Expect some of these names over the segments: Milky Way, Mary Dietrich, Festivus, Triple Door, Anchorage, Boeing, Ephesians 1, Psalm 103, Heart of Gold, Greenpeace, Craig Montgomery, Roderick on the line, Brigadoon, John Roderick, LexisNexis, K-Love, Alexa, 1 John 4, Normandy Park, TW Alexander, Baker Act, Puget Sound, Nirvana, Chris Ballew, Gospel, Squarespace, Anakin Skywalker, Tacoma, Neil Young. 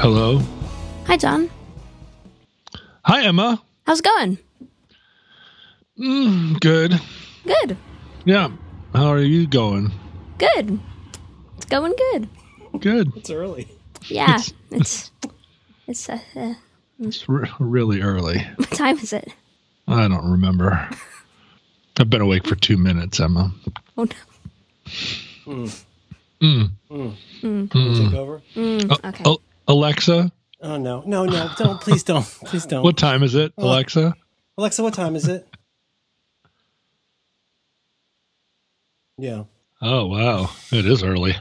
Hello. Hi, John. Hi, Emma. How's it going? Good. Good. Yeah. How are you going? Good. It's going good. Good. It's early. Yeah. It's really early. What time is it? I don't remember. I've been awake for 2 minutes, Emma. Oh, no. Take over? Okay. Alexa? Oh, no. Don't. Please don't. Please don't. What time is it, Alexa? Alexa, what time is it? Yeah. Oh, wow. It is early.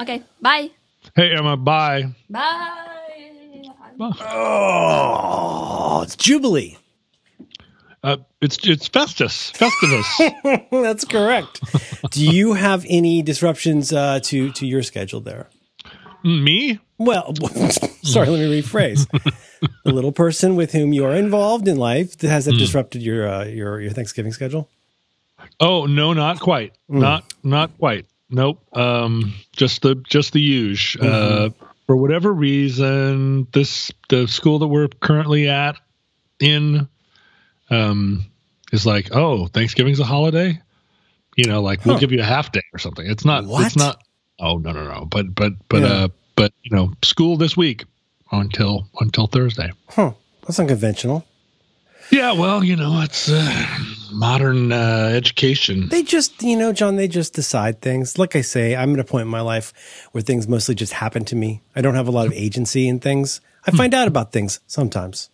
Okay. Bye. Hey, Emma. Bye. Bye. Oh, it's Jubilee. It's Festivus. That's correct. Do you have any disruptions to your schedule there? Me? Well, sorry, let me rephrase. The little person with whom you're involved in life, has that disrupted your Thanksgiving schedule? Oh, no, not quite. Not quite. Nope. Just the huge. For whatever reason, the school that we're currently at in is like, oh, Thanksgiving's a holiday? You know, like we'll give you a half day or something. It's not what? It's not. Oh, no. But yeah. But you know, school this week until Thursday. Huh. That's unconventional. Yeah, well, you know, it's modern education. They just, you know, John, they just decide things. Like I say, I'm at a point in my life where things mostly just happen to me. I don't have a lot of agency in things. I find out about things sometimes.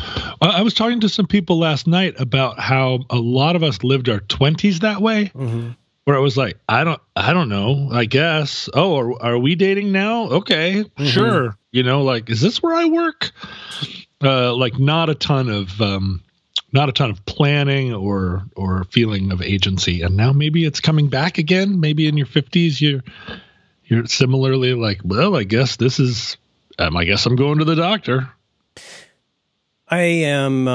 I was talking to some people last night about how a lot of us lived our 20s that way. Mm-hmm. Where I was like, I don't know, I guess. Oh, are we dating now? Okay, sure. You know, like, is this where I work? Like not a ton of planning or feeling of agency. And now maybe it's coming back again. Maybe in your 50s, you're similarly like, well, I guess this is, I guess I'm going to the doctor. I am,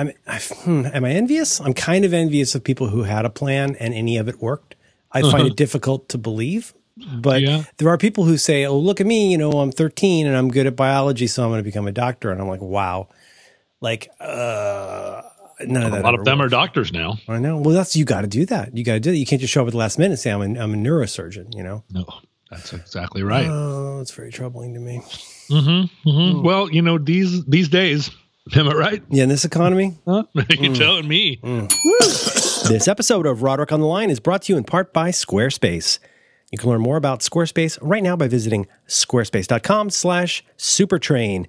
am I envious? I'm kind of envious of people who had a plan and any of it worked. I find it difficult to believe. But there are people who say, oh, look at me, you know, I'm 13 and I'm good at biology, so I'm going to become a doctor. And I'm like, wow. Like, none of that. A lot of them are doctors now. I know. Well, that's, you got to do that. You got to do that. You can't just show up at the last minute and say, I'm a neurosurgeon, you know? No, that's exactly right. Oh, it's very troubling to me. Well, you know, these days, am I right? Yeah, in this economy. Huh? You're telling me. This episode of Roderick on the Line is brought to you in part by Squarespace. You can learn more about Squarespace right now by visiting squarespace.com/supertrain.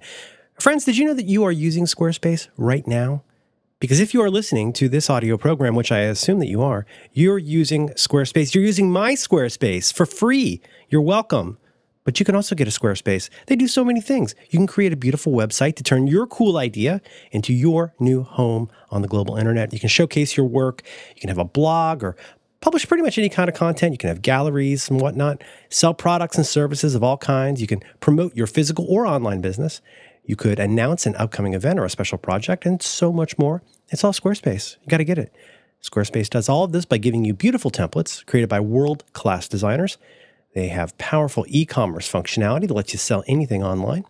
Friends, did you know that you are using Squarespace right now? Because if you are listening to this audio program, which I assume that you are, you're using Squarespace. You're using my Squarespace for free. You're welcome. But you can also get a Squarespace. They do so many things. You can create a beautiful website to turn your cool idea into your new home on the global internet. You can showcase your work. You can have a blog or publish pretty much any kind of content. You can have galleries and whatnot, sell products and services of all kinds. You can promote your physical or online business. You could announce an upcoming event or a special project and so much more. It's all Squarespace. You got to get it. Squarespace does all of this by giving you beautiful templates created by world-class designers. They have powerful e-commerce functionality that lets you sell anything online.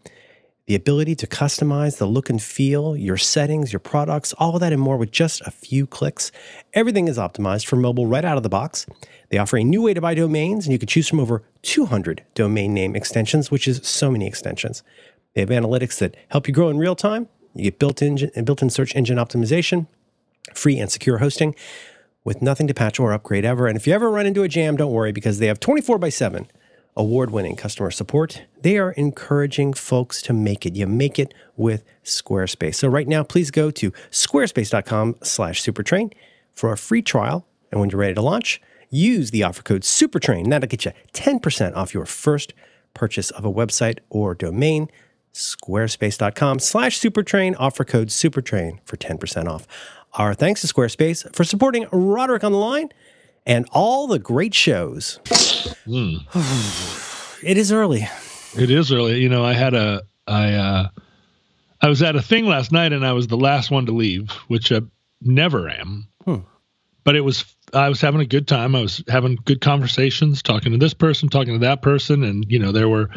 The ability to customize the look and feel, your settings, your products, all of that and more with just a few clicks. Everything is optimized for mobile right out of the box. They offer a new way to buy domains, and you can choose from over 200 domain name extensions, which is so many extensions. They have analytics that help you grow in real time. You get built-in search engine optimization, free and secure hosting, with nothing to patch or upgrade ever. And if you ever run into a jam, don't worry, because they have 24/7. Award-winning customer support. They are encouraging folks to make it. You make it with Squarespace. So right now, please go to squarespace.com/supertrain for a free trial. And when you're ready to launch, use the offer code SUPERTRAIN. That'll get you 10% off your first purchase of a website or domain. Squarespace.com/supertrain. Offer code SUPERTRAIN for 10% off. Our thanks to Squarespace for supporting Roderick on the Line and all the great shows. It is early. It is early. You know, I was at a thing last night and I was the last one to leave, which I never am. But I was having a good time. I was having good conversations, talking to this person, talking to that person. And, you know, there were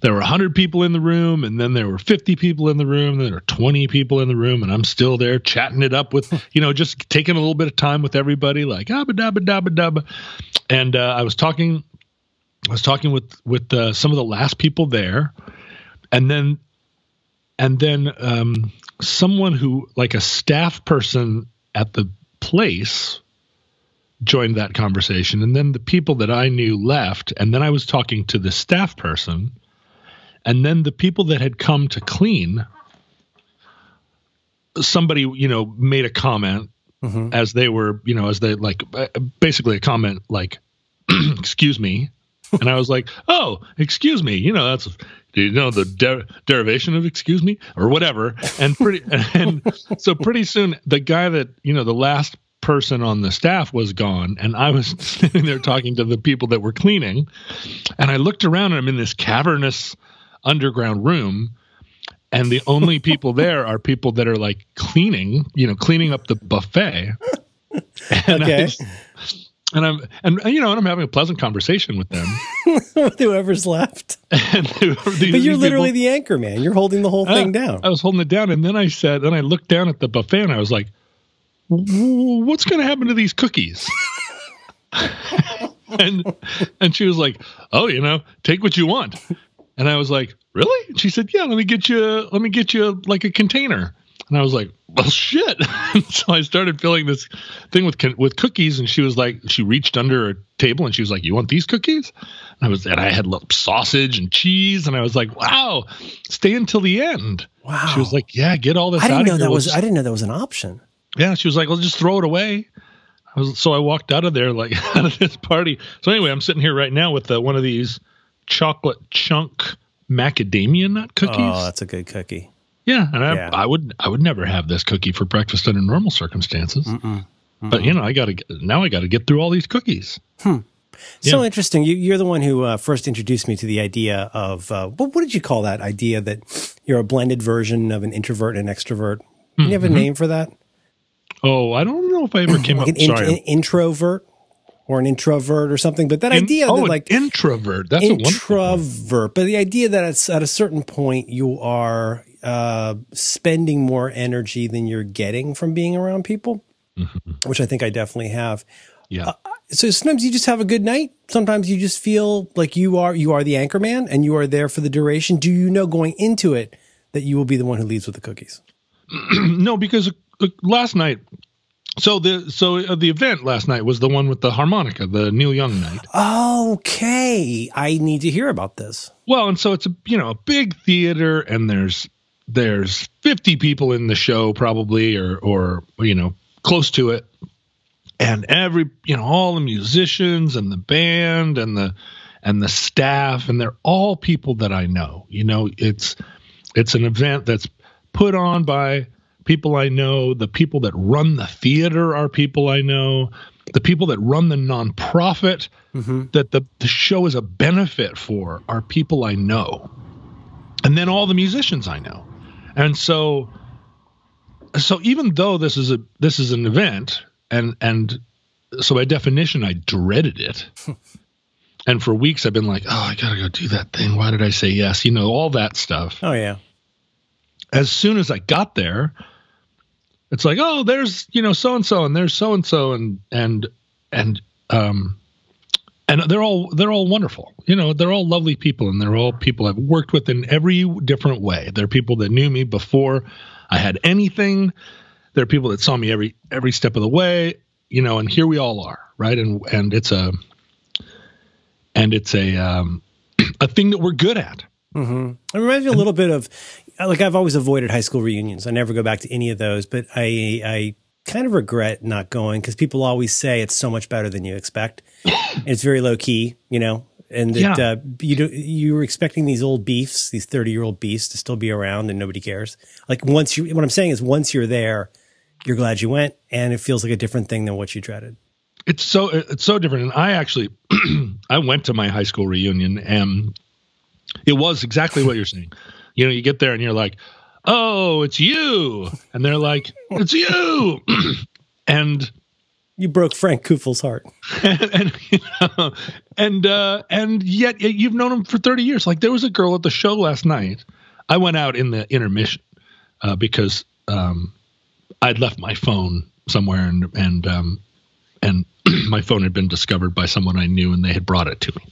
there were 100 people in the room, and then there were 50 people in the room, and then there were 20 people in the room, and I'm still there chatting it up with, you know, just taking a little bit of time with everybody, like, abba dabba dabba dabba. And I was talking with some of the last people there, and then someone who, like a staff person at the place, joined that conversation, and then the people that I knew left, and then I was talking to the staff person, and then the people that had come to clean, somebody, you know, made a comment mm-hmm. as they were, you know, as they, like, basically a comment like, excuse me. And I was like, oh, excuse me. You know, that's, do you know the derivation of excuse me or whatever? And so pretty soon the guy that, you know, the last person on the staff was gone, and I was sitting there talking to the people that were cleaning, and I looked around and I'm in this cavernous underground room, and the only people there are people that are like cleaning up the buffet. And okay. And I'm having a pleasant conversation with them. Whoever's left. But you're literally the anchor man. You're holding the whole thing down. I was holding it down. And then I looked down at the buffet and I was like, what's going to happen to these cookies? and she was like, oh, you know, take what you want. And I was like, really? And she said, yeah, let me get you like a container. And I was like, well, shit. So I started filling this thing with cookies. And she was like, she reached under a table and she was like, you want these cookies? And I had sausage and cheese. And I was like, wow, stay until the end. Wow. She was like, yeah, get all this out of here. I didn't know that was an option. Yeah. She was like, well, just throw it away. So I walked out of there, like out of this party. So anyway, I'm sitting here right now with one of these chocolate chunk macadamia nut cookies. Oh, that's a good cookie. Yeah, and I would never have this cookie for breakfast under normal circumstances. Mm-mm. But you know, I got to get through all these cookies. So interesting. You're the one who first introduced me to the idea of what did you call that idea that you're a blended version of an introvert and an extrovert? Mm-hmm. You have a name for that? Oh, I don't know if I ever came like up. Sorry, an introvert or an introvert or something. But that idea that like introvert. That's a wonderful one. But the idea that it's at a certain point you are. Spending more energy than you're getting from being around people, mm-hmm. which I think I definitely have. Yeah. So sometimes you just have a good night. Sometimes you just feel like you are the anchor man and you are there for the duration. Do you know going into it that you will be the one who leaves with the cookies? No, because last night, the event last night was the one with the harmonica, the Neil Young night. Okay. I need to hear about this. Well, and so it's a big theater, and there's 50 people in the show probably, or, you know, close to it. And all the musicians and the band and the staff, and they're all people that I know. You know, it's an event that's put on by people I know. The people that run the theater are people I know. The people that run the nonprofit mm-hmm. that the show is a benefit for are people I know. And then all the musicians I know. And so even though this is an event, and so by definition I dreaded it. And for weeks I've been like, oh, I gotta go do that thing. Why did I say yes? You know, all that stuff. Oh yeah. As soon as I got there, it's like, oh, there's, you know, so and so, and there's so and so, and they're all wonderful. You know, they're all lovely people, and they're all people I've worked with in every different way. They're people that knew me before I had anything. They're people that saw me every step of the way, you know, and here we all are, right? And it's a thing that we're good at. Mm-hmm. It reminds me a little bit of, like, I've always avoided high school reunions. I never go back to any of those, but I kind of regret not going, because people always say it's so much better than you expect. And it's very low key, you know, and that you were expecting these old beefs, these 30-year-old beefs to still be around, and nobody cares. Like, what I'm saying is, once you're there, you're glad you went, and it feels like a different thing than what you dreaded. It's so different. And I actually, I went to my high school reunion, and it was exactly what you're saying. You know, you get there and you're like, oh, it's you. And they're like, it's you. And You broke Frank Kufel's heart. And yet you've known him for 30 years. Like, there was a girl at the show last night. I went out in the intermission because I'd left my phone somewhere, and my phone had been discovered by someone I knew, and they had brought it to me.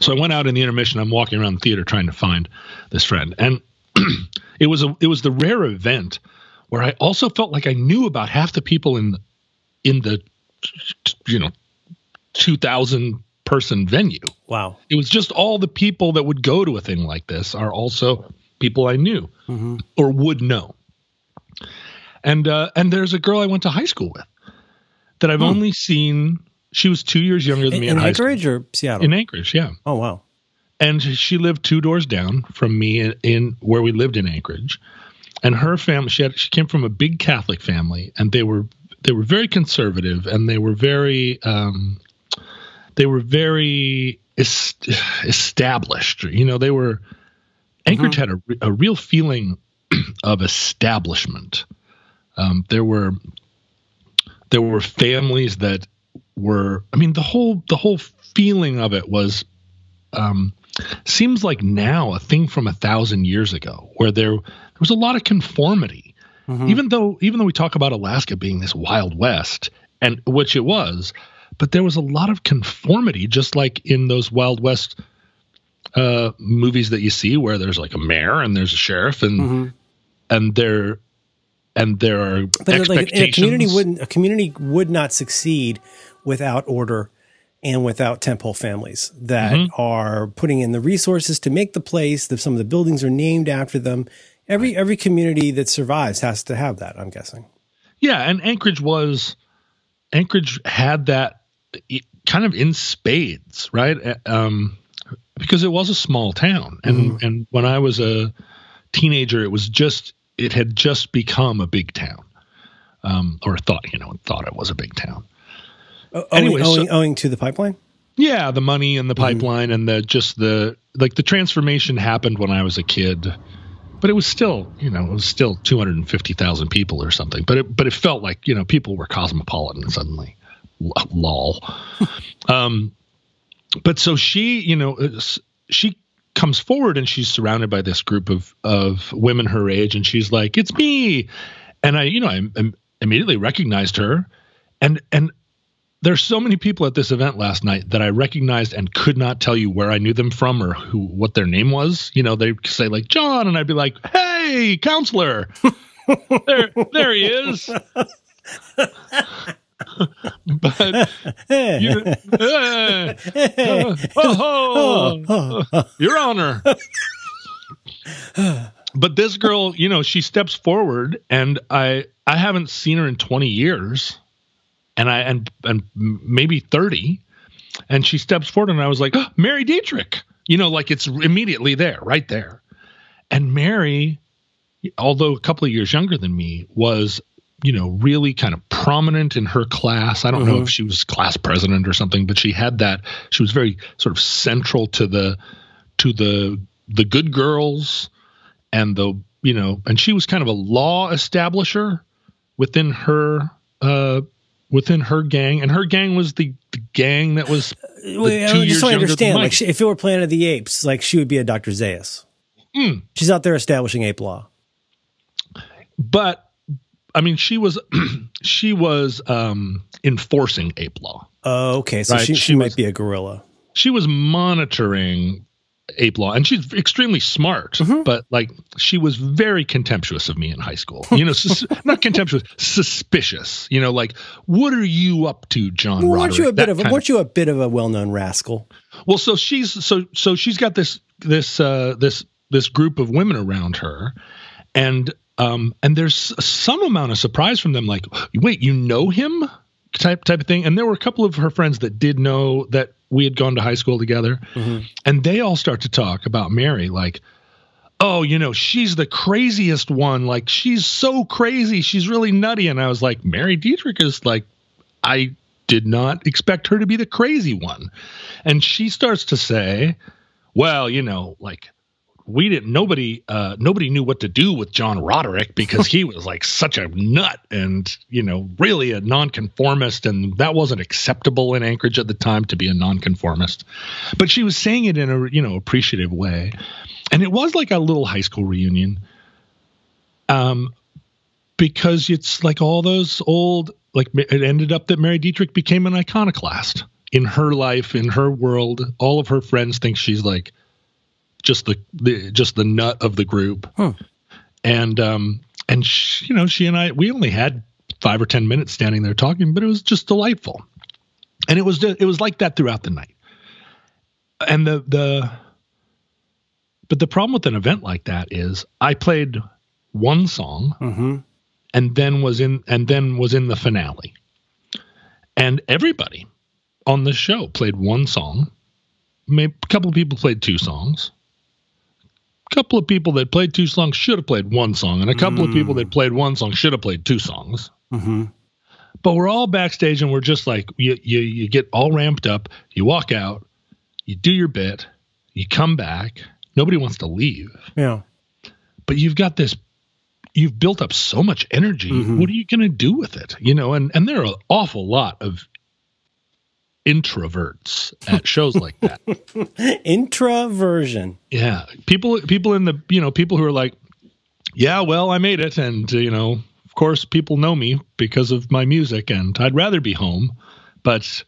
So I went out in the intermission. I'm walking around the theater trying to find this friend. And it was the rare event where I also felt like I knew about half the people in the 2,000 person venue. Wow. It was just all the people that would go to a thing like this are also people I knew or would know. And there's a girl I went to high school with that I've only seen. She was 2 years younger than me in high school. In Anchorage or Seattle? In Anchorage, yeah. Oh, wow. And she lived two doors down from me in where we lived in Anchorage. And her family, she came from a big Catholic family, and they were very conservative, and they were very established. You know, they were Anchorage had a real feeling of establishment. There were families that were, I mean, the whole feeling of it was, seems like now a thing from 1,000 years ago, where there was a lot of conformity. Mm-hmm. Even though we talk about Alaska being this wild west, and which it was, but there was a lot of conformity, just like in those Wild West movies that you see, where there's like a mayor and there's a sheriff, and there are expectations. Like a community would not succeed without order and without tent pole families that are putting in the resources to make the place. That some of the buildings are named after them. Every community that survives has to have that, I'm guessing. Yeah, and Anchorage had that kind of in spades, right? Because it was a small town, and when I was a teenager, it had just become a big town, or thought it was a big town. Owing to the pipeline? Yeah, the money and the pipeline, and the transformation happened when I was a kid. But it was still, it was 250,000 people or something. But it felt like, people were cosmopolitan suddenly. Lol. But so she comes forward, and she's surrounded by this group of women her age, and she's like, "It's me," and I immediately recognized her, and there's so many people at this event last night that I recognized and could not tell you where I knew them from or what their name was. They'd say like John, and I'd be like, "Hey, counselor, there he is." But Your Honor. But this girl, she steps forward, and I haven't seen her in 20 years. And maybe 30, and she steps forward, and I was like, "Oh, Mary Dietrich," it's immediately there, right there. And Mary, although a couple of years younger than me, was, really kind of prominent in her class. I don't know if she was class president or something, but she had that. She was very sort of central to the good girls, and and she was kind of a law establisher within her, within her gang, and her gang was the gang that was. I just don't understand. Like, if it were Planet of the Apes, like, she would be a Dr. Zeus. Mm. She's out there establishing ape law. But I mean, she was enforcing ape law. Oh, okay. So right? she might be a gorilla. She was monitoring ape law, and she's extremely smart, but like, she was very contemptuous of me in high school, not contemptuous, suspicious, like, "What are you up to, John Roderick? Weren't you a bit of a well-known rascal?" Well, so she's got this group of women around her, and there's some amount of surprise from them, like, "Wait, you know him?" type of thing. And there were a couple of her friends that did know that we had gone to high school together, and they all start to talk about Mary, like, "Oh, she's the craziest one. Like, she's so crazy. She's really nutty." And I was like, "Mary Dietrich is like, I did not expect her to be the crazy one." And she starts to say, "Well, like, we didn't, nobody knew what to do with John Roderick because he was like such a nut and, you know, really a nonconformist. And that wasn't acceptable in Anchorage at the time to be a nonconformist, but she was saying it in a, you know, appreciative way. And it was like a little high school reunion. Because it's like all those old, like it ended up that Mary Dietrich became an iconoclast in her life, in her world. All of her friends think she's like just the nut of the group. Huh. And she, you know, she and I, we only had 5 or 10 minutes standing there talking, but it was just delightful. And it was like that throughout the night. And but the problem with an event like that is I played one song, mm-hmm. and then was in the finale, and everybody on the show played one song. Maybe a couple of people played two songs. A couple of people that played two songs should have played one song, and a couple of people that played one song should have played two songs. Mm-hmm. But we're all backstage, and we're just like you get all ramped up. You walk out, you do your bit, you come back. Nobody wants to leave. Yeah, but you've got this. You've built up so much energy. Mm-hmm. What are you going to do with it? You know, and there are an awful lot of introverts at shows like that. Introversion. Yeah. People in the, you know, people who are like, yeah, well, I made it. And, you know, of course people know me because of my music and I'd rather be home, but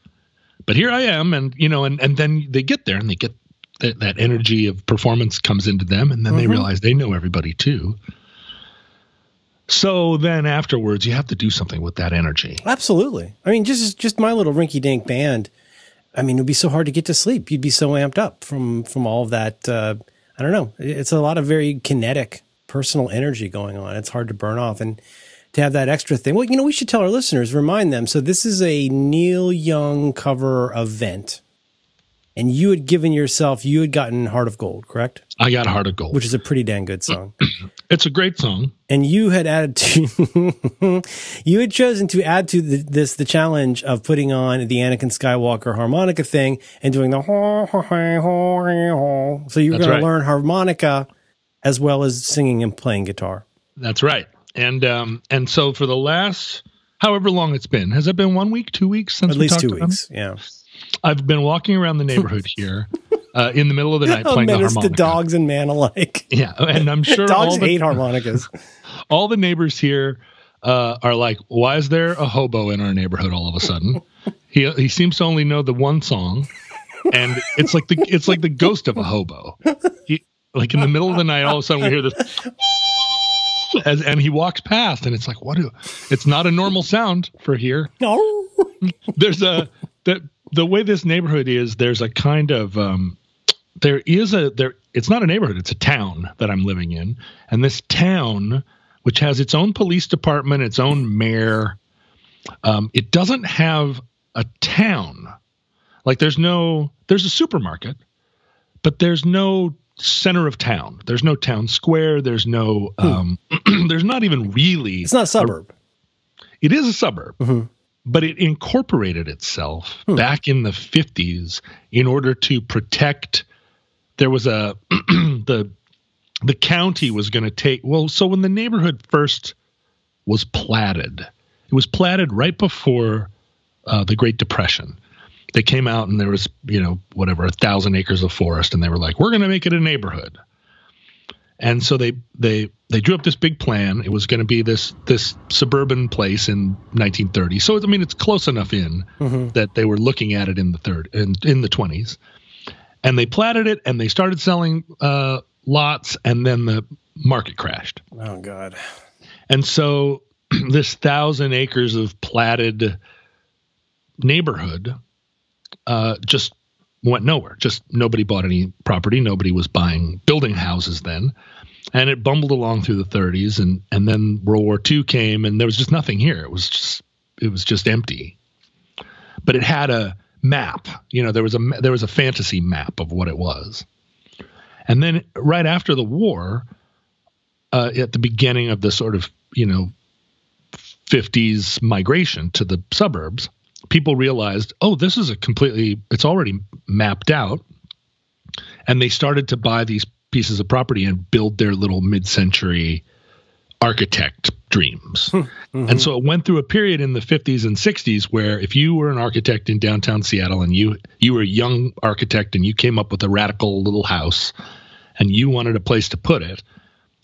here I am. And, you know, and then they get there and they get that energy of performance comes into them. And then mm-hmm. they realize they know everybody too. So then afterwards, you have to do something with that energy. Absolutely. I mean, just my little rinky-dink band, I mean, it would be so hard to get to sleep. You'd be so amped up from all of that. I don't know. It's a lot of very kinetic personal energy going on. It's hard to burn off. And to have that extra thing, well, you know, we should tell our listeners, remind them. So this is a Neil Young cover event. And you had given yourself, you had gotten Heart of Gold, correct? I got Heart of Gold. Which is a pretty dang good song. It's a great song. And you had added to, you had chosen to add to the challenge of putting on the Anakin Skywalker harmonica thing and doing the, so you were going right. to learn harmonica as well as singing and playing guitar. That's right. And so for the last, however long it's been, has it been 1 week, 2 weeks since we talked about it? At least 2 weeks, yeah. I've been walking around the neighborhood here in the middle of the night playing the harmonica. To dogs and man alike. Yeah, and I'm sure dogs hate harmonicas. All the neighbors here are like, "Why is there a hobo in our neighborhood all of a sudden?" He seems to only know the one song, and it's like the ghost of a hobo. He, like in the middle of the night, all of a sudden we hear this. And he walks past, and it's like, what? It's not a normal sound for here. No, the way this neighborhood is, there's a kind of it's not a neighborhood, it's a town that I'm living in, and this town, which has its own police department, its own mayor, it doesn't have a town. Like there's a supermarket, but there's no center of town. There's no town square. There's no there's not even really. It's not a suburb. It is a suburb. Mm-hmm. But it incorporated itself back in the 50s in order to protect. There was a the county was going to take. Well, so when the neighborhood first was platted, it was platted right before the Great Depression. They came out and there was, you know, whatever, 1,000 acres of forest, and they were like, we're going to make it a neighborhood. And so they drew up this big plan. It was going to be this suburban place in 1930. So, I mean, it's close enough in that they were looking at it in the 20s. And they platted it, and they started selling lots, and then the market crashed. Oh, God. And so this 1,000 acres of platted neighborhood just went nowhere. Just nobody bought any property. Nobody was building houses then. And it bumbled along through the 30s, and then World War II came, and there was just nothing here. It was just empty. But it had a map. You know, there was a fantasy map of what it was. And then right after the war, at the beginning of the sort of, you know, 50s migration to the suburbs, people realized, oh, this is it's already mapped out. And they started to buy these pieces of property and build their little mid-century architect dreams. Mm-hmm. And so it went through a period in the 50s and 60s where if you were an architect in downtown Seattle and you were a young architect and you came up with a radical little house and you wanted a place to put it,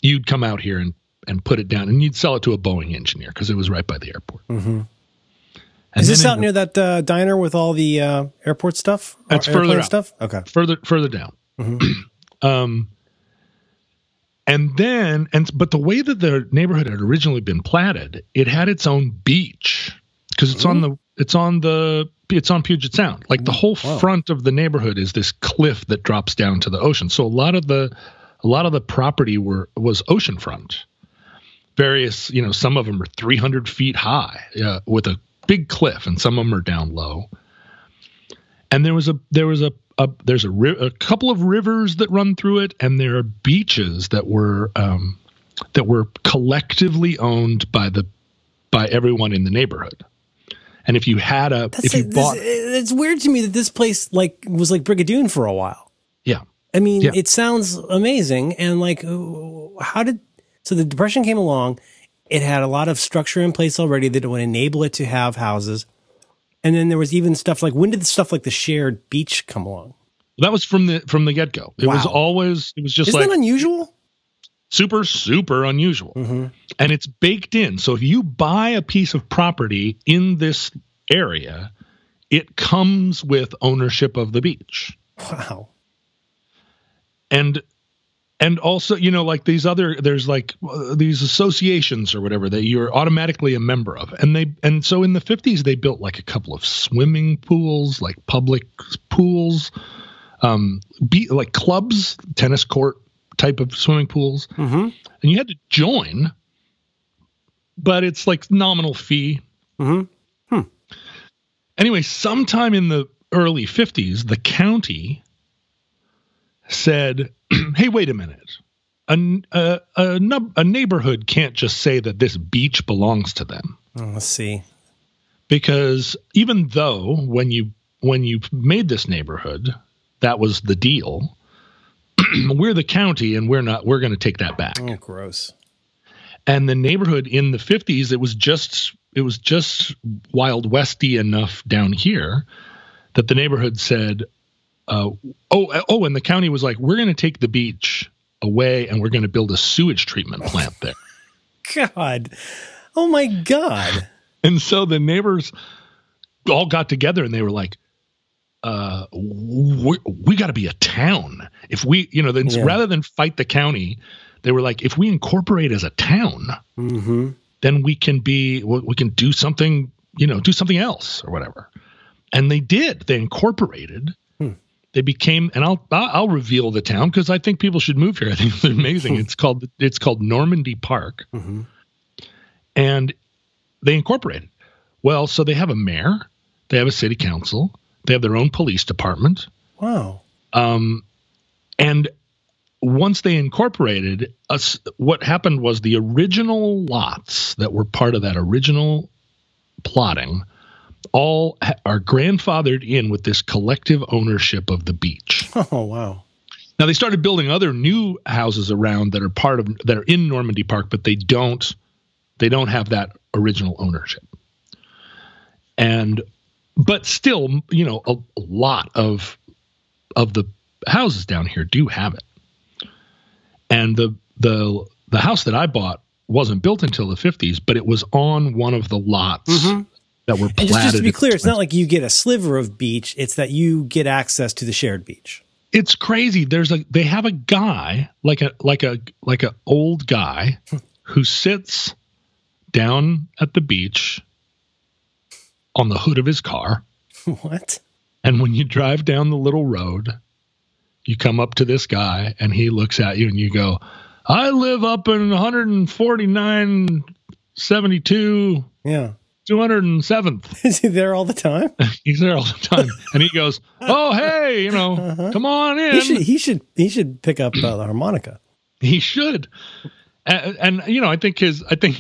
you'd come out here and put it down and you'd sell it to a Boeing engineer because it was right by the airport. Mm-hmm. Is this out near that diner with all the airport stuff? That's further stuff. Okay. Further down. Mm-hmm. But the way that the neighborhood had originally been platted, it had its own beach because it's on Puget Sound. Like the whole front of the neighborhood is this cliff that drops down to the ocean. So a lot of the property was oceanfront. Various, some of them are 300 feet high with a big cliff, and some of them are down low. And there's a couple of rivers that run through it, and there are beaches that were collectively owned by everyone in the neighborhood. And if you had it's weird to me that this place was Brigadoon for a while. Yeah, I mean, It sounds amazing, and so the Depression came along. It had a lot of structure in place already that would enable it to have houses. And then there was even stuff when did stuff like the shared beach come along? That was from the get-go. It was always, it was just Isn't that unusual? Super, super unusual. Mm-hmm. And it's baked in. So if you buy a piece of property in this area, it comes with ownership of the beach. Wow. And also, there's these associations or whatever that you're automatically a member of. And so in the 50s, they built a couple of swimming pools, public pools, clubs, tennis court type of swimming pools. Mm-hmm. And you had to join, but it's nominal fee. Mm-hmm. Hmm. Anyway, sometime in the early 50s, the county said, hey, wait a minute. A neighborhood can't just say that this beach belongs to them. Oh, let's see. Because even though when you made this neighborhood, that was the deal. We're the county and we're going to take that back. Oh, gross. And the neighborhood in the 50s, it was just Wild Westy enough down here that the neighborhood said, and the county was like, we're going to take the beach away and we're going to build a sewage treatment plant there. God. Oh, my God. And so the neighbors all got together and they were like, we got to be a town. If we, rather than fight the county, they were like, if we incorporate as a town, mm-hmm. then we can do something, do something else or whatever. And they did. They incorporated. They became, and I'll reveal the town because I think people should move here. I think it's amazing. It's called Normandy Park, mm-hmm. and they incorporated. Well, so they have a mayor, they have a city council, they have their own police department. Wow. And once they incorporated, what happened was the original lots that were part of that original plotting all are grandfathered in with this collective ownership of the beach. Oh, wow. Now they started building other new houses around that are in Normandy Park, but they don't have that original ownership. But still, a lot of the houses down here do have it. And the house that I bought wasn't built until the 50s, but it was on one of the lots. Mm-hmm. That were platted. Just to be clear, it's not like you get a sliver of beach, it's that you get access to the shared beach. It's crazy. They have a guy, like an old guy who sits down at the beach on the hood of his car. What? And when you drive down the little road, you come up to this guy and he looks at you and you go, I live up in 14972. Yeah. 207th. Is he there all the time? He's there all the time. And he goes, oh, hey, come on in. He should pick up the harmonica. He should. And you know, I think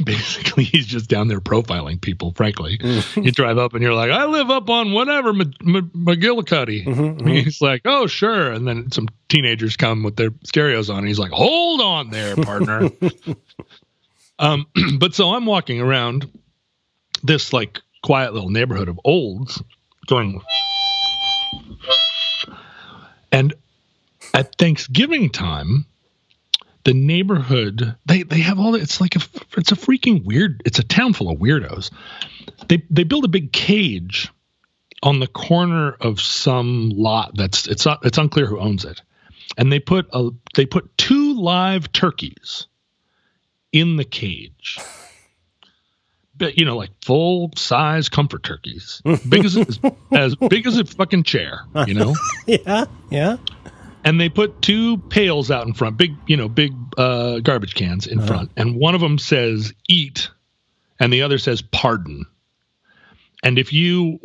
basically he's just down there profiling people. Frankly, you drive up and you're like, I live up on whatever McGillicuddy. Mm-hmm, he's like, oh sure. And then some teenagers come with their stereos on. And he's like, hold on there, partner. But so I'm walking around this like quiet little neighborhood of olds, going, and at Thanksgiving time. The neighborhood, they have all. It's like it's a freaking weird. It's a town full of weirdos. They build a big cage on the corner of some lot. It's unclear who owns it, and they put two live turkeys in the cage. But you know, like full size comfort turkeys, as big as a fucking chair. You know. Yeah. And they put two pails out in front, big garbage cans in front. And one of them says eat and the other says pardon. And if you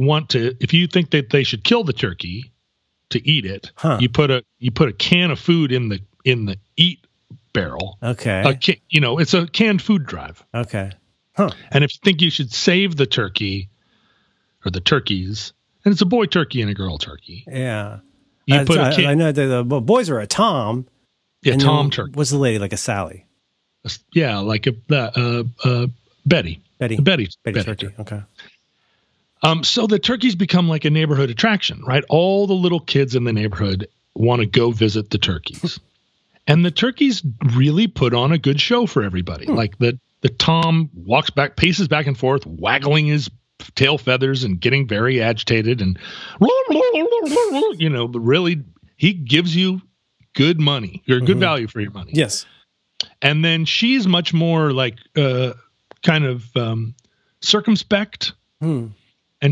think that they should kill the turkey to eat it, you put a can of food in the eat barrel. Okay. It's a canned food drive. Okay. Huh. And if you think you should save the turkey or the turkeys, and it's a boy turkey and a girl turkey. Yeah. I know the boys are a Tom. Yeah, Tom turkey. What's the lady, like a Sally? Yeah, like a Betty. Betty turkey. Okay. So the turkeys become like a neighborhood attraction, right? All the little kids in the neighborhood want to go visit the turkeys. And the turkeys really put on a good show for everybody. Like the Tom paces back and forth, waggling his tail feathers and getting very agitated and really he gives you good money or good value for your money. Yes. And then she's much more like circumspect and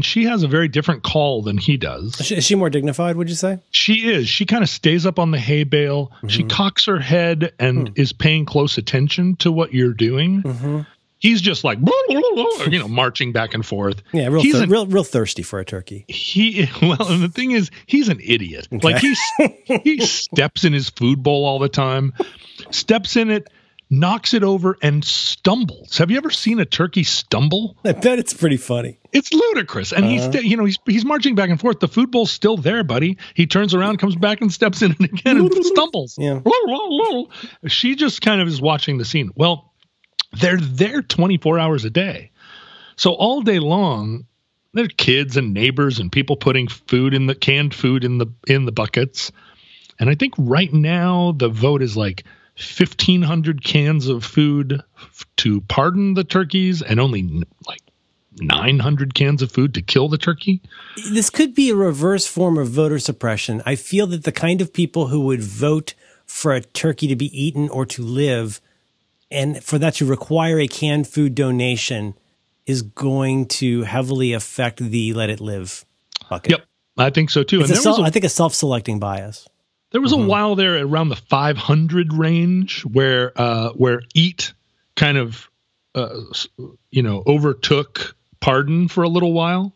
she has a very different call than he does. Is she more dignified, would you say? She is. She kind of stays up on the hay bale. She cocks her head and is paying close attention to what you're doing. He's just like, marching back and forth. Yeah, real thirsty for a turkey. And the thing is, he's an idiot. Okay. Like he steps in his food bowl all the time, steps in it, knocks it over, and stumbles. Have you ever seen a turkey stumble? I bet it's pretty funny. It's ludicrous. And he's marching back and forth. The food bowl's still there, buddy. He turns around, comes back, and steps in it again and stumbles. Yeah. She just kind of is watching the scene. Well, they're there 24 hours a day. So all day long, there are kids and neighbors and people putting canned food in the buckets. And I think right now the vote is like 1,500 cans of food to pardon the turkeys and only like 900 cans of food to kill the turkey. This could be a reverse form of voter suppression. I feel that the kind of people who would vote for a turkey to be eaten or to live, and for that to require a canned food donation, is going to heavily affect the let it live bucket. Yep, I think so too. I think a self-selecting bias. There was a while there around the 500 range where eat kind of overtook pardon for a little while.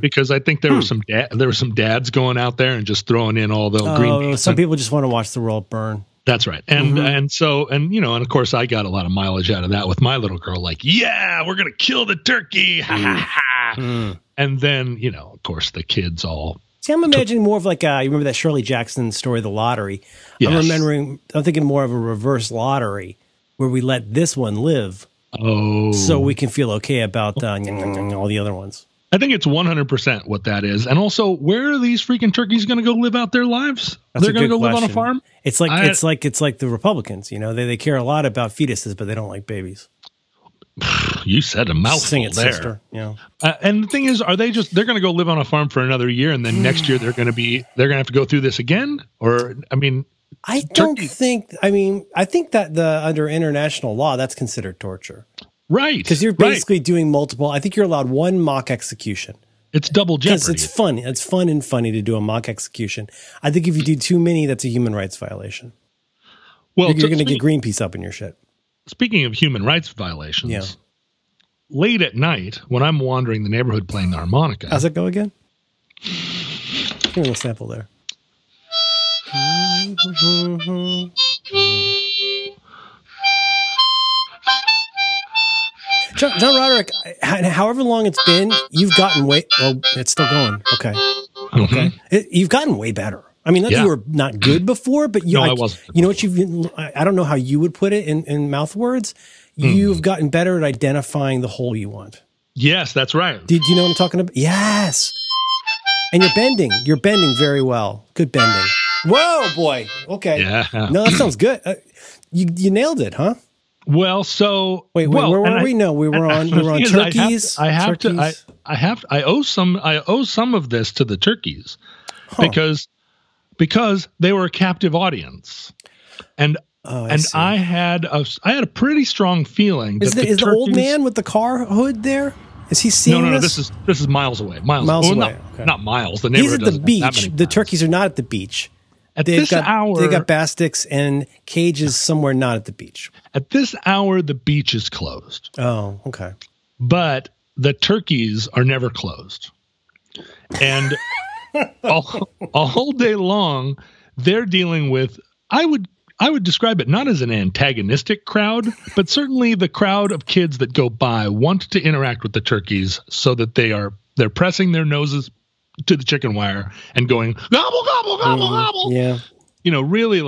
Because I think there were some dads going out there and just throwing in all the green beans. Some people just want to watch the world burn. That's right. And and of course I got a lot of mileage out of that with my little girl, like, yeah, we're going to kill the turkey. Ha ha ha. And then, of course the kids all. See, I'm imagining more of like, you remember that Shirley Jackson story, The Lottery? Yes. I'm thinking more of a reverse lottery where we let this one live. Oh. So we can feel okay about all the other ones. I think it's 100% what that is. And also, where are these freaking turkeys going to go live out their lives? They're going to go live on a farm? It's like the Republicans, they care a lot about fetuses, but they don't like babies. You said a mouthful there. Yeah. And the thing is, they're going to go live on a farm for another year, and then next year they're going to have to go through this again? I think that under international law, that's considered torture. Right. Because you're basically doing multiple. I think you're allowed one mock execution. It's double jeopardy. Because it's fun. It's fun and funny to do a mock execution. I think if you do too many, that's a human rights violation. Well, you're going to get Greenpeace up in your shit. Speaking of human rights violations, late at night when I'm wandering the neighborhood playing the harmonica. How's it go again? Give me a little sample there. John Roderick, however long it's been, you've gotten way. Oh, it's still going. Okay. Mm-hmm. Okay. You've gotten way better. I mean, you were not good before, but you, no, I wasn't. You know what you've, I don't know how you would put it in mouth words. You've gotten better at identifying the hole you want. Yes, that's right. Do you know what I'm talking about? Yes. And you're bending very well. Good bending. Whoa, boy. Okay. Yeah. No, that sounds good. You nailed it, huh? Well, so wait, where were we? No, we were on turkeys. I owe some of this to the turkeys, because they were a captive audience, and I see. I had a pretty strong feeling. Is the old man with the car hood there? Is he seeing this? No. This is miles away. Miles away. Not, okay. Not miles. The neighborhood. He's at the beach. The turkeys are not at the beach. They got bastics and cages somewhere not at the beach. At this hour, the beach is closed. Oh, okay. But the turkeys are never closed. And all day long, they're dealing with, I would describe it not as an antagonistic crowd, but certainly the crowd of kids that go by want to interact with the turkeys so that they're pressing their noses to the chicken wire and going gobble, gobble, gobble, gobble. Yeah. You know, really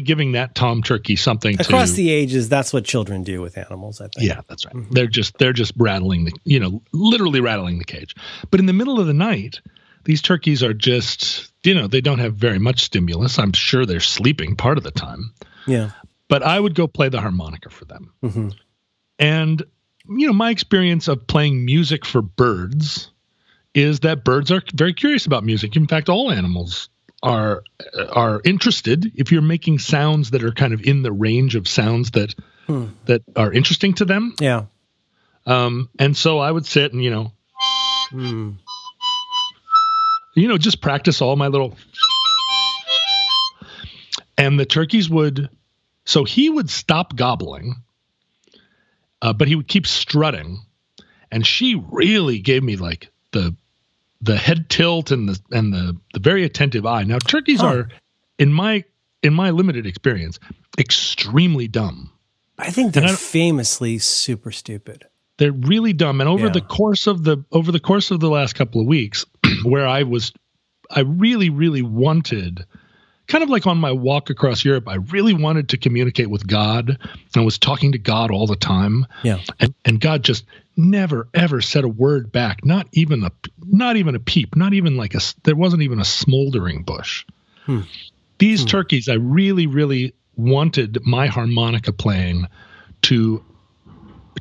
giving that tom turkey something across the ages. That's what children do with animals, I think. Yeah, that's right. Mm-hmm. They're just rattling the, literally rattling the cage. But in the middle of the night, these turkeys are just, they don't have very much stimulus. I'm sure they're sleeping part of the time. Yeah. But I would go play the harmonica for them. Mm-hmm. And, my experience of playing music for birds is that birds are very curious about music. In fact, all animals are interested if you're making sounds that are kind of in the range of sounds that are interesting to them. Yeah. And so I would sit and, just practice all my little. And the turkeys would. So he would stop gobbling, but he would keep strutting. And she really gave me like the head tilt and the very attentive eye. Now turkeys are, in my limited experience, extremely dumb. I think they're famously super stupid. They're really dumb. And over the course of the last couple of weeks, where I really, really wanted, kind of like on my walk across Europe, I really wanted to communicate with God and was talking to God all the time. Yeah. And God just never, ever said a word back. Not even a peep, not even like there wasn't even a smoldering bush. These turkeys, I really, really wanted my harmonica playing to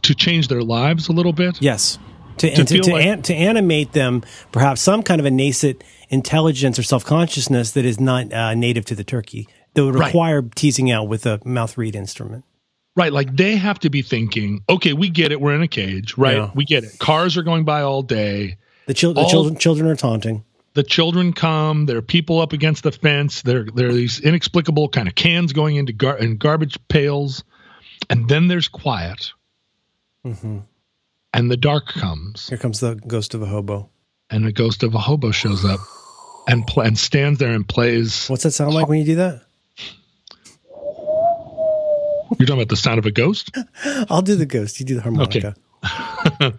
change their lives a little bit. Yes. To animate them, perhaps some kind of a nascent intelligence or self-consciousness that is not native to the turkey, that would require teasing out with a mouth reed instrument. Right, like they have to be thinking, okay, we get it, we're in a cage, right? Yeah. We get it. Cars are going by all day. The children are taunting. The children come, there are people up against the fence, there are these inexplicable kind of cans going into garbage pails, and then there's quiet. Mm-hmm. And the dark comes. Here comes the ghost of a hobo. And the ghost of a hobo shows up and stands there and plays. What's that sound like when you do that? You're talking about the sound of a ghost? I'll do the ghost. You do the harmonica. Okay.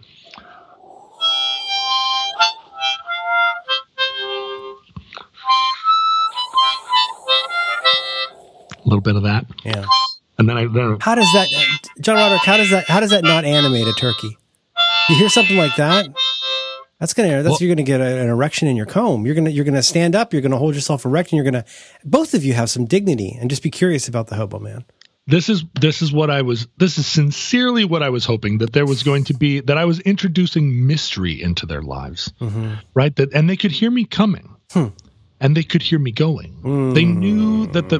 A little bit of that. Yeah. And then how does that, John Roderick, how does that not animate a turkey? You hear something like that, you're gonna get an erection in your comb. You're gonna stand up. You're gonna hold yourself erect, and both of you have some dignity and just be curious about the hobo man. This is sincerely what I was hoping, that there was going to be, that I was introducing mystery into their lives, right? And they could hear me coming, and they could hear me going. Mm.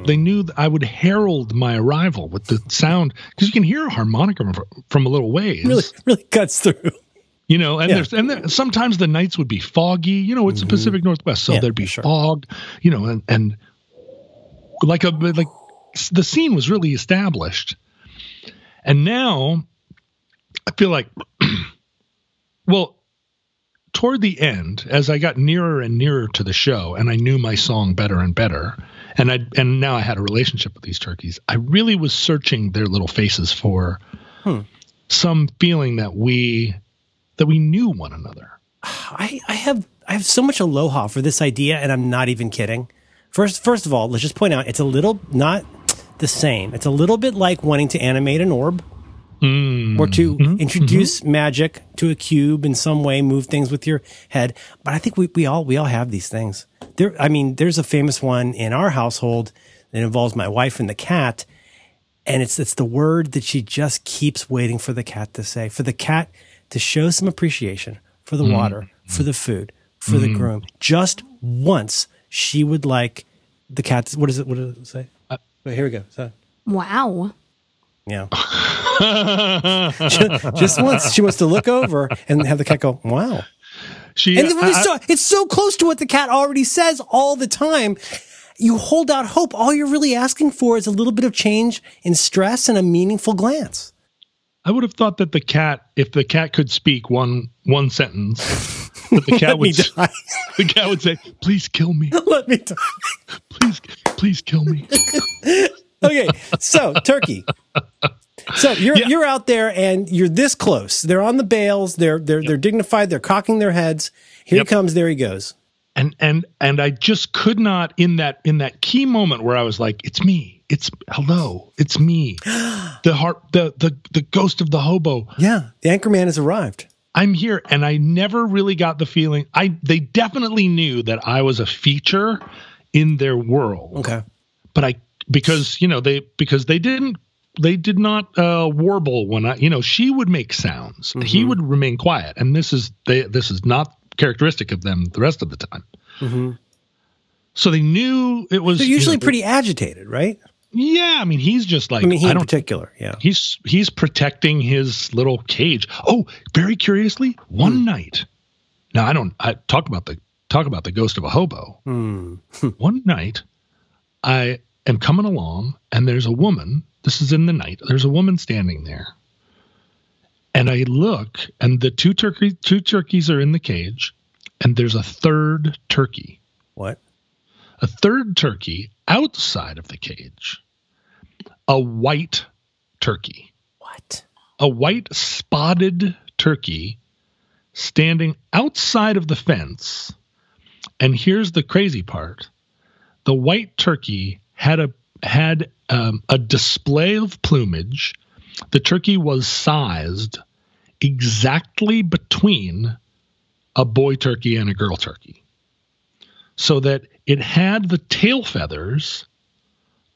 They knew that I would herald my arrival with the sound, because you can hear a harmonica from a little ways. Really cuts through. Sometimes the nights would be foggy. It's the Pacific Northwest, so there'd be fog. And like the scene was really established. And now I feel like, well, toward the end, as I got nearer and nearer to the show, and I knew my song better and better, and now I had a relationship with these turkeys, I really was searching their little faces for some feeling that we knew one another. I have so much aloha for this idea, and I'm not even kidding. First of all, let's just point out it's a little not the same. It's a little bit like wanting to animate an orb or to introduce magic to a cube in some way, move things with your head. But I think we all have these things. There, I mean, there's a famous one in our household that involves my wife and the cat, and it's the word that she just keeps waiting for the cat to say, for the cat to show some appreciation for the water, for the food, for the groom. Just once, she would like the cat to, what does it say? Wait, here we go. So, wow. Yeah. Just once. She wants to look over and have the cat go, wow. It's so close to what the cat already says all the time. You hold out hope. All you're really asking for is a little bit of change in stress and a meaningful glance. I would have thought that the cat, if the cat could speak one sentence, that the cat would die. The cat would say, "Please kill me. Let me die. Please kill me." Okay, so Turkey. So you're out there and you're this close. They're on the bales. They're dignified. They're cocking their heads. Here he comes. There he goes. And I just could not in that key moment where I was like, it's me. It's hello. It's me. The heart. The ghost of the hobo. Yeah, the anchorman has arrived. I'm here, and I never really got the feeling. They definitely knew that I was a feature in their world. Okay, but because they did not warble when I. You know, she would make sounds. Mm-hmm. He would remain quiet, and this is not characteristic of them the rest of the time. Mm-hmm. So they knew it was. They're usually pretty agitated, right? Yeah, I mean, he's just like, he in particular, yeah. He's protecting his little cage. Oh, very curiously, one night. Now talk about the ghost of a hobo. Mm. One night, I am coming along, and there's a woman. This is in the night. There's a woman standing there, and I look, and the two turkeys are in the cage, and there's a third turkey. What? A third turkey outside of the cage, a white turkey. What? A white spotted turkey standing outside of the fence. And here's the crazy part. The white turkey had a display of plumage. The turkey was sized exactly between a boy turkey and a girl turkey, so that it had the tail feathers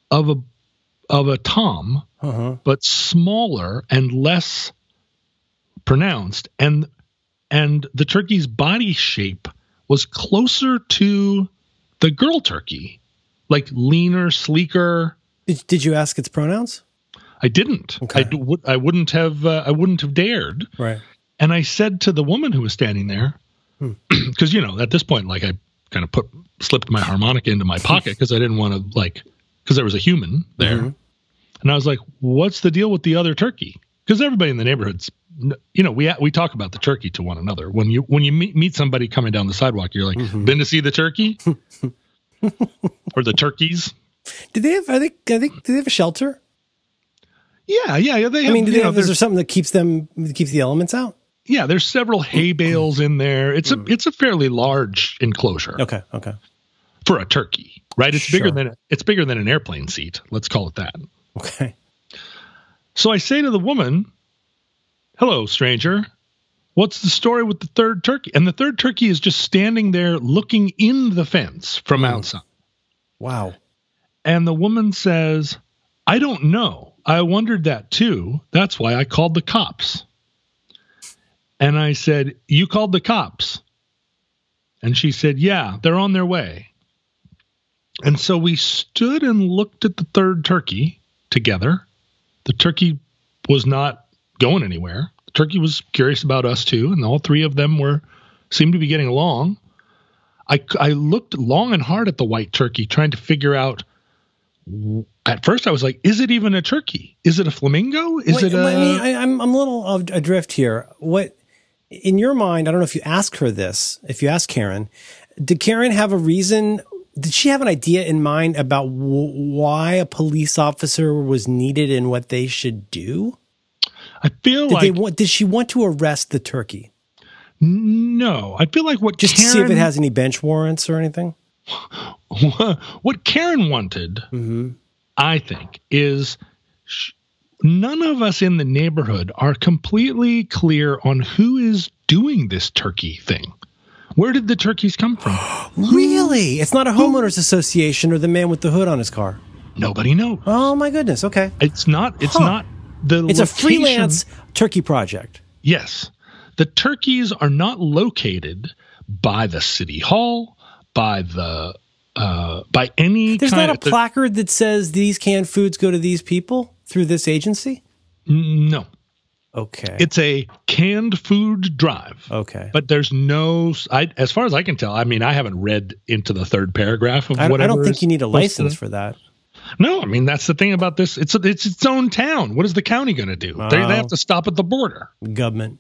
of a tom, but smaller and less pronounced, and the turkey's body shape was closer to the girl turkey, like leaner, sleeker. Did you ask its pronouns? I didn't. Okay. I wouldn't have. I wouldn't have dared. Right. And I said to the woman who was standing there, because at this point, like I kind of slipped my harmonica into my pocket because I didn't want to, because there was a human there. Mm-hmm. And I was like, what's the deal with the other turkey? Because everybody in the neighborhood's, we talk about the turkey to one another. When you meet somebody coming down the sidewalk, you're like, been to see the turkey? Or the turkeys? Do they have a shelter? Yeah. Is there something that keeps the elements out? Yeah, there's several hay bales in there. It's a fairly large enclosure. Okay. For a turkey, right? It's bigger than an airplane seat. Let's call it that. Okay. So I say to the woman, "Hello, stranger. What's the story with the third turkey?" And the third turkey is just standing there looking in the fence from outside. Wow. And the woman says, "I don't know. I wondered that too. That's why I called the cops." And I said, "You called the cops?" And she said, "Yeah, they're on their way." And so we stood and looked at the third turkey together. The turkey was not going anywhere. The turkey was curious about us too, and all three of them seemed to be getting along. I looked long and hard at the white turkey, trying to figure out. At first, I was like, "Is it even a turkey? Is it a flamingo? I'm a little adrift here. What? In your mind, I don't know if you ask her this, if you ask Karen, did Karen have a reason? Did she have an idea in mind about why a police officer was needed and what they should do? I feel like did she want to arrest the turkey? No, I feel like what just Karen, to see if it has any bench warrants or anything. What Karen wanted, I think, is none of us in the neighborhood are completely clear on who is doing this turkey thing. Where did the turkeys come from? Really? It's not a homeowners association or the man with the hood on his car. Nobody knows. Oh my goodness. Okay. It's a freelance turkey project. Yes. The turkeys are not located by the city hall, by any. There's not a placard that says these canned foods go to these people through this agency. No. Okay. It's a canned food drive. Okay. But there's no, as far as I can tell, I mean, I haven't read into the third paragraph of whatever. I don't think you need a license for that. No, I mean, that's the thing about this. It's its own town. What is the county going to do? Oh. They have to stop at the border. Government.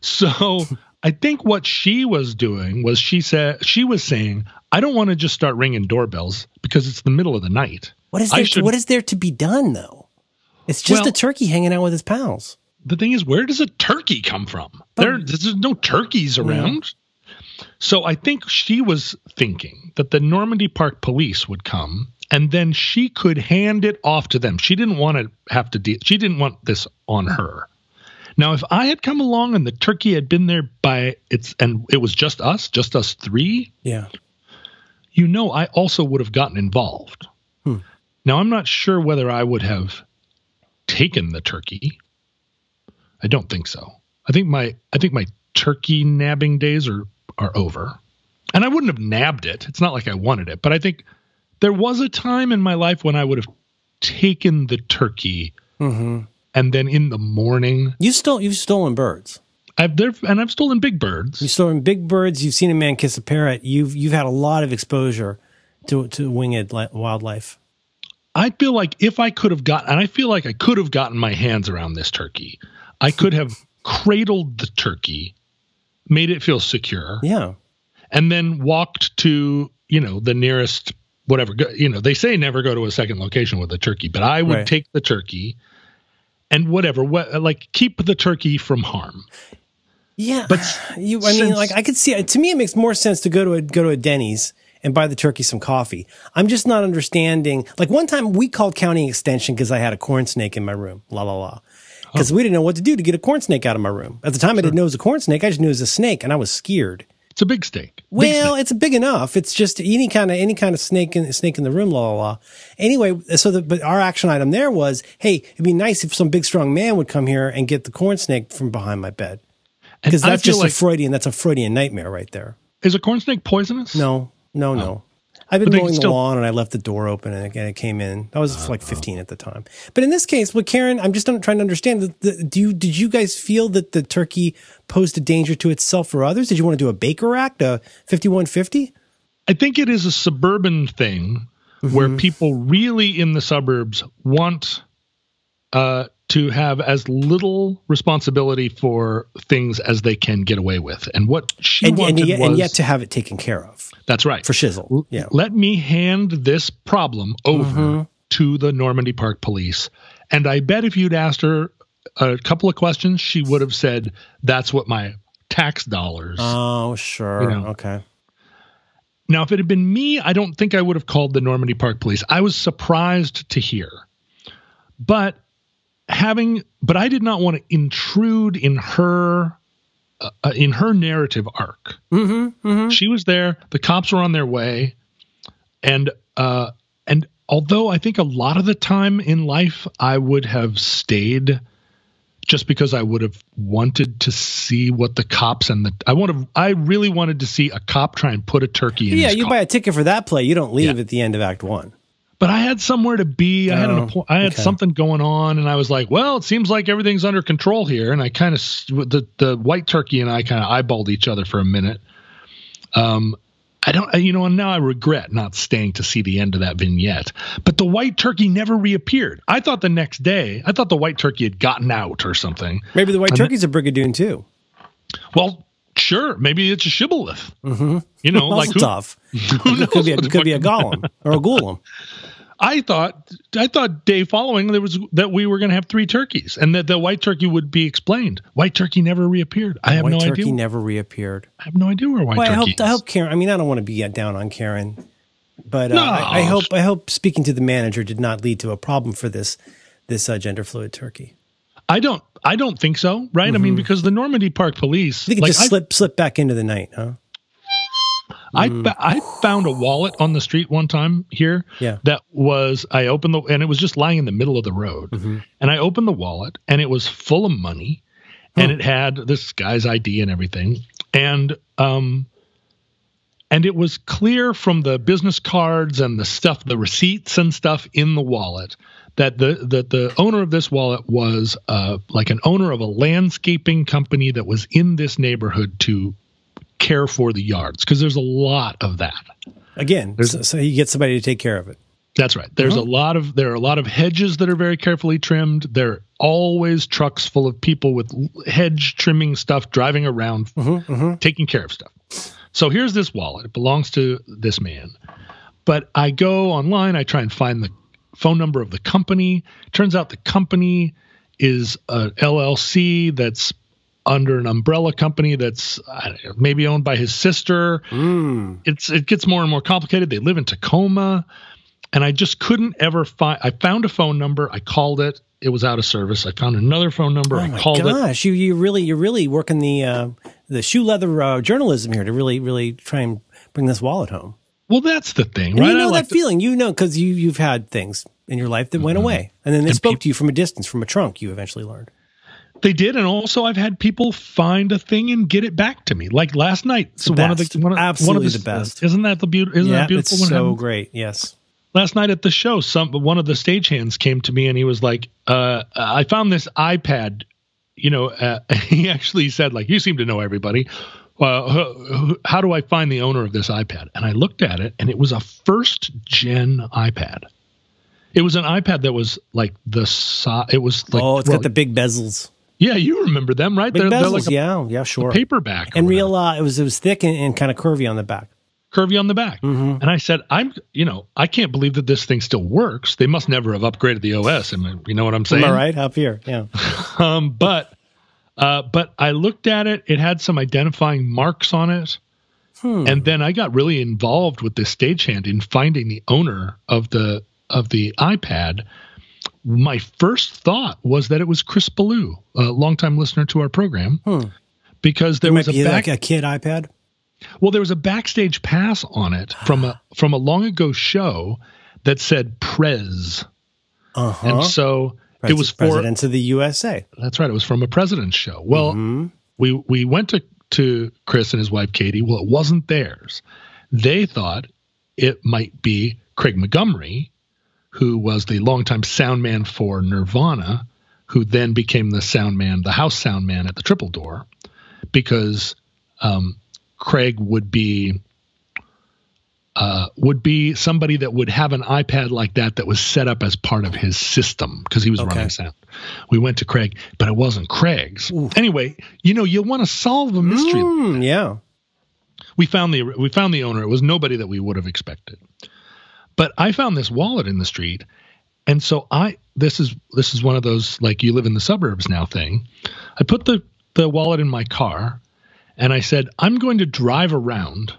So I think what she was doing was she was saying, I don't want to just start ringing doorbells because it's the middle of the night. What is there to be done, though? It's just a turkey hanging out with his pals. The thing is, where does a turkey come from? There's no turkeys around. Yeah. So I think she was thinking that the Normandy Park police would come. And then she could hand it off to them. She didn't want to have to deal. She didn't want this on her. Now, if I had come along and the turkey had been there and it was just us three. Yeah. I also would have gotten involved. Now, I'm not sure whether I would have taken the turkey. I don't think so. I think my turkey nabbing days are over, and I wouldn't have nabbed it. It's not like I wanted it, but I think. There was a time in my life when I would have taken the turkey, and then in the morning, you've stolen birds. I've stolen big birds. You've stolen big birds. You've seen a man kiss a parrot. You've had a lot of exposure to winged wildlife. I feel like I feel like I could have gotten my hands around this turkey. I could have cradled the turkey, made it feel secure, and then walked to the nearest. Whatever, they say never go to a second location with a turkey, but I would take the turkey and keep the turkey from harm. Yeah. But I could see it. To me, it makes more sense to go to a Denny's and buy the turkey some coffee. I'm just not understanding. Like one time we called county extension because I had a corn snake in my room. Because we didn't know what to do to get a corn snake out of my room. At the time, I didn't know it was a corn snake. I just knew it was a snake and I was scared. It's a big snake. Well, it's big enough. It's just any kind of snake in the room. Anyway, but our action item there was, hey, it'd be nice if some big strong man would come here and get the corn snake from behind my bed, because that's just that's a Freudian nightmare right there. Is a corn snake poisonous? No. I've been mowing the lawn and I left the door open and it came in. I was 15 at the time. But in this case, with Karen, I'm just trying to understand. Did you guys feel that the turkey posed a danger to itself or others? Did you want to do a Baker Act, a 5150? I think it is a suburban thing where people really in the suburbs want to have as little responsibility for things as they can get away with. And what she wanted was... And yet to have it taken care of. That's right. For shizzle. Yeah. Let me hand this problem over to the Normandy Park police. And I bet if you'd asked her a couple of questions, she would have said, that's what my tax dollars... Oh, sure. Okay. Now, if it had been me, I don't think I would have called the Normandy Park police. I was surprised to hear. But I did not want to intrude in her narrative arc. She was there. The cops were on their way. And although I think a lot of the time in life, I would have stayed just because I would have wanted to see what the cops I really wanted to see a cop try and put a turkey in his car. You buy a ticket for that play. You don't leave at the end of Act One. But I had somewhere to be. I had something going on, and I was like, "Well, it seems like everything's under control here." And I kind of the white turkey and I kind of eyeballed each other for a minute. And now I regret not staying to see the end of that vignette. But the white turkey never reappeared. I thought the next day, the white turkey had gotten out or something. Maybe the white turkey's a brigadoon too. Well. Sure, maybe it's a shibboleth. Who knows? It could be a golem or a ghoulam. I thought day following there was that we were going to have three turkeys and that the white turkey would be explained. White turkey never reappeared. I have no idea. White turkey never reappeared. I have no idea where white turkey. I hope Karen. I mean, I don't want to be down on Karen, but no. I hope speaking to the manager did not lead to a problem for this gender fluid turkey. I don't think so. Right? Mm-hmm. I mean, because the Normandy Park police, I think it just slipped back into the night, huh? I found a wallet on the street one time here. Yeah. And it was just lying in the middle of the road. Mm-hmm. And I opened the wallet and it was full of money, and it had this guy's ID and everything. And it was clear from the business cards and the stuff, the receipts and stuff in the wallet, that the owner of this wallet was like an owner of a landscaping company that was in this neighborhood to care for the yards, because there's a lot of that. Again, so you get somebody to take care of it. That's right. There are a lot of hedges that are very carefully trimmed. There are always trucks full of people with hedge trimming stuff driving around, taking care of stuff. So here's this wallet. It belongs to this man. But I go online. I try and find the phone number of the company. Turns out the company is an LLC that's under an umbrella company that's maybe owned by his sister. Mm. It gets more and more complicated. They live in Tacoma, and I just couldn't ever find. I found a phone number. I called it. It was out of service. I found another phone number. I called it. Oh my gosh, you're really working the shoe leather journalism here to really try and bring this wallet home. Well, that's the thing, and right? You know that feeling, because you've had things in your life that went away, and then they spoke to you from a distance, from a trunk. You eventually learned. They did, and also I've had people find a thing and get it back to me. Like last night, so one of the best. Isn't that the beautiful? Isn't that beautiful? It's so great. Yes. Last night at the show, one of the stagehands came to me and he was like, "I found this iPad." He actually said, "Like you seem to know everybody. How do I find the owner of this iPad?" And I looked at it, and it was a first-gen iPad. It was an iPad that was like the size. It was like got the big bezels. Yeah, you remember them, right? They're like sure. A paperback, and real. It was thick and kind of curvy on the back. Curvy on the back, and I said, I can't believe that this thing still works. They must never have upgraded the OS. I mean, you know what I'm saying? Am I right up here? Yeah. But I looked at it. It had some identifying marks on it, and then I got really involved with this stagehand in finding the owner of the iPad. My first thought was that it was Chris Ballew, a longtime listener to our program, because there was like a kid iPad. Well, there was a backstage pass on it from a long ago show that said Prez, and so it was for Presidents of the USA. That's right. It was from a president's show. Well, we went to Chris and his wife Katie. Well, it wasn't theirs. They thought it might be Craig Montgomery, who was the longtime sound man for Nirvana, who then became the house sound man at the Triple Door, because Craig would be somebody that would have an iPad like that was set up as part of his system, because he was running sound. We went to Craig, but it wasn't Craig's. Ooh. Anyway, you'll want to solve a mystery. Like that. Yeah, we found the owner. It was nobody that we would have expected. But I found this wallet in the street, and so this is one of those like you live in the suburbs now thing. I put the wallet in my car, and I said, I'm going to drive around